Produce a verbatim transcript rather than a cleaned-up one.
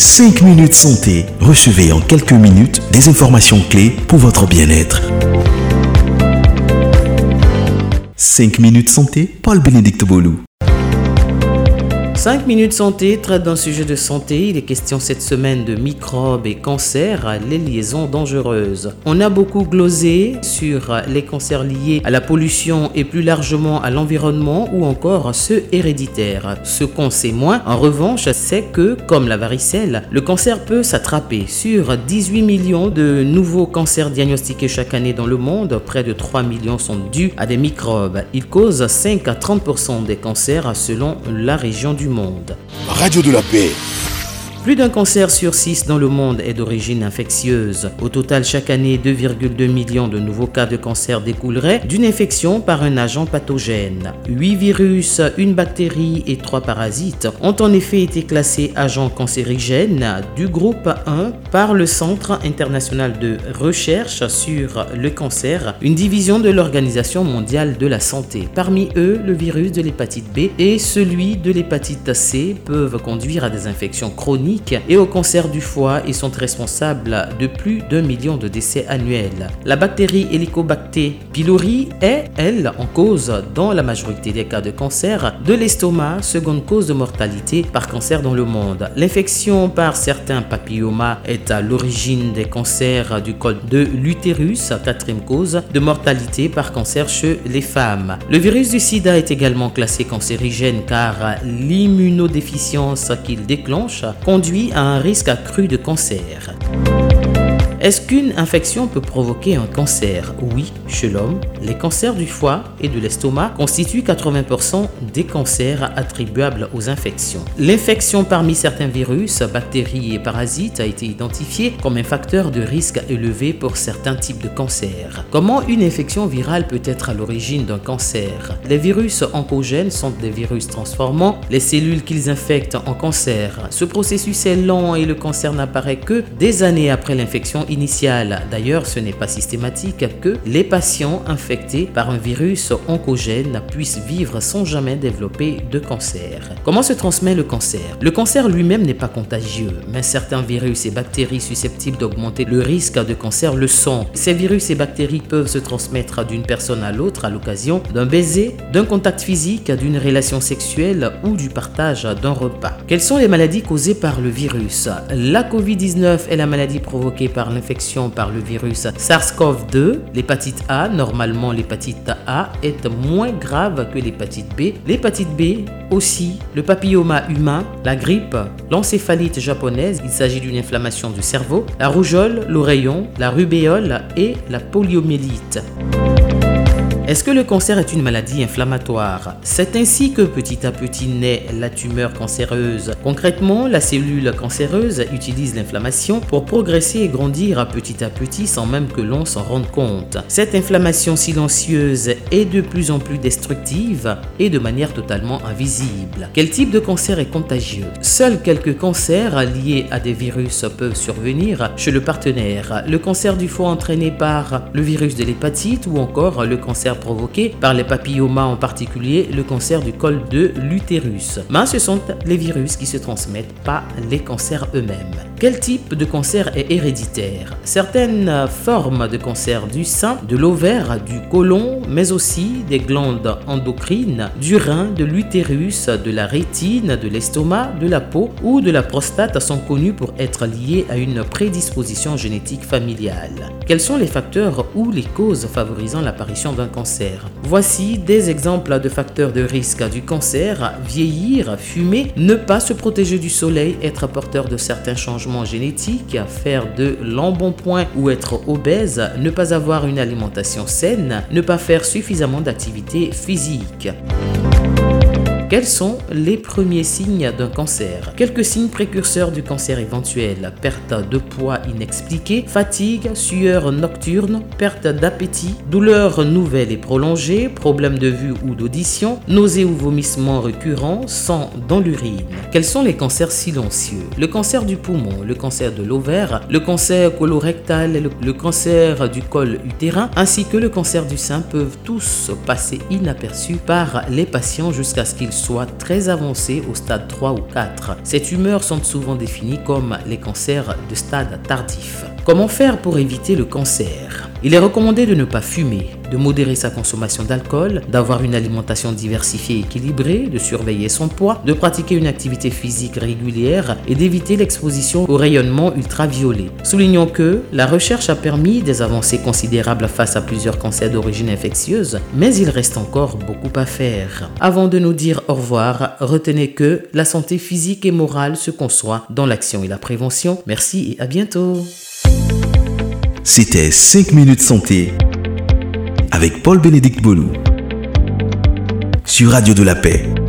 cinq Minutes Santé. Recevez en quelques minutes des informations clés pour votre bien-être. cinq Minutes Santé, Paul-Bénédicte Boulou. cinq Minutes Santé traite d'un sujet de santé. Il est question cette semaine de microbes et cancers, les liaisons dangereuses. On a beaucoup glosé sur les cancers liés à la pollution et plus largement à l'environnement ou encore ceux héréditaires. Ce qu'on sait moins, en revanche, c'est que, comme la varicelle, le cancer peut s'attraper. Sur dix-huit millions de nouveaux cancers diagnostiqués chaque année dans le monde, près de trois millions sont dus à des microbes. Ils causent cinq à trente pour cent des cancers selon la région du monde. Radio de la Paix. Plus d'un cancer sur six dans le monde est d'origine infectieuse. Au total, chaque année, deux virgule deux millions de nouveaux cas de cancer découleraient d'une infection par un agent pathogène. huit virus, une bactérie et trois parasites ont en effet été classés agents cancérigènes du groupe un par le Centre international de recherche sur le cancer, une division de l'Organisation mondiale de la santé. Parmi eux, le virus de l'hépatite B et celui de l'hépatite C peuvent conduire à des infections chroniques et au cancer du foie et sont responsables de plus d'un million de décès annuels. La bactérie Helicobacter pylori est, elle, en cause dans la majorité des cas de cancer de l'estomac, seconde cause de mortalité par cancer dans le monde. L'infection par certains papillomas est à l'origine des cancers du col de l'utérus, quatrième cause de mortalité par cancer chez les femmes. Le virus du sida est également classé cancérigène car l'immunodéficience qu'il déclenche conduit à un risque accru de cancer. Est-ce qu'une infection peut provoquer un cancer ? Oui, chez l'homme, les cancers du foie et de l'estomac constituent quatre-vingts pour cent des cancers attribuables aux infections. L'infection parmi certains virus, bactéries et parasites a été identifiée comme un facteur de risque élevé pour certains types de cancers. Comment une infection virale peut être à l'origine d'un cancer ? Les virus oncogènes sont des virus transformant les cellules qu'ils infectent en cancer. Ce processus est lent et le cancer n'apparaît que des années après l'infection initiale. D'ailleurs, ce n'est pas systématique que les patients infectés par un virus oncogène puissent vivre sans jamais développer de cancer. Comment se transmet le cancer ? Le cancer lui-même n'est pas contagieux, mais certains virus et bactéries susceptibles d'augmenter le risque de cancer le sont. Ces virus et bactéries peuvent se transmettre d'une personne à l'autre à l'occasion d'un baiser, d'un contact physique, d'une relation sexuelle ou du partage d'un repas. Quelles sont les maladies causées par le virus ? La covid dix-neuf est la maladie provoquée par l'infection par le virus SARS-CoV deux, l'hépatite A. Normalement, l'hépatite A est moins grave que l'hépatite B. L'hépatite B aussi, le papilloma humain, la grippe, l'encéphalite japonaise, il s'agit d'une inflammation du cerveau, la rougeole, l'oreillon, la rubéole et la poliomyélite. Est-ce que le cancer est une maladie inflammatoire ? C'est ainsi que petit à petit naît la tumeur cancéreuse. Concrètement, la cellule cancéreuse utilise l'inflammation pour progresser et grandir petit à petit sans même que l'on s'en rende compte. Cette inflammation silencieuse est de plus en plus destructive et de manière totalement invisible. Quel type de cancer est contagieux ? Seuls quelques cancers liés à des virus peuvent survenir chez le partenaire. Le cancer du foie entraîné par le virus de l'hépatite ou encore le cancer provoqués par les papillomas, en particulier le cancer du col de l'utérus. Mais ce sont les virus qui se transmettent, pas les cancers eux-mêmes. Quel type de cancer est héréditaire ? Certaines formes de cancer du sein, de l'ovaire, du côlon, mais aussi des glandes endocrines, du rein, de l'utérus, de la rétine, de l'estomac, de la peau ou de la prostate sont connus pour être liés à une prédisposition génétique familiale. Quels sont les facteurs ou les causes favorisant l'apparition d'un cancer ? Voici des exemples de facteurs de risque du cancer : vieillir, fumer, ne pas se protéger du soleil, être porteur de certains changements génétiques, faire de l'embonpoint ou être obèse, ne pas avoir une alimentation saine, ne pas faire suffisamment d'activité physique. Quels sont les premiers signes d'un cancer ? Quelques signes précurseurs du cancer éventuel : perte de poids inexpliquée, fatigue, sueur nocturne, perte d'appétit, douleurs nouvelles et prolongées, problèmes de vue ou d'audition, nausées ou vomissements récurrents, sang dans l'urine. Quels sont les cancers silencieux ? Le cancer du poumon, le cancer de l'ovaire, le cancer colorectal, le cancer du col utérin ainsi que le cancer du sein peuvent tous passer inaperçus par les patients jusqu'à ce qu'ils soit très avancés au stade trois ou quatre. Ces tumeurs sont souvent définies comme les cancers de stade tardif. Comment faire pour éviter le cancer ? Il est recommandé de ne pas fumer, de modérer sa consommation d'alcool, d'avoir une alimentation diversifiée et équilibrée, de surveiller son poids, de pratiquer une activité physique régulière et d'éviter l'exposition aux rayonnements ultraviolets. Soulignons que la recherche a permis des avancées considérables face à plusieurs cancers d'origine infectieuse, mais il reste encore beaucoup à faire. Avant de nous dire au revoir, retenez que la santé physique et morale se conçoit dans l'action et la prévention. Merci et à bientôt. C'était cinq minutes santé avec Paul-Bénédicte Boulou sur Radio de la Paix.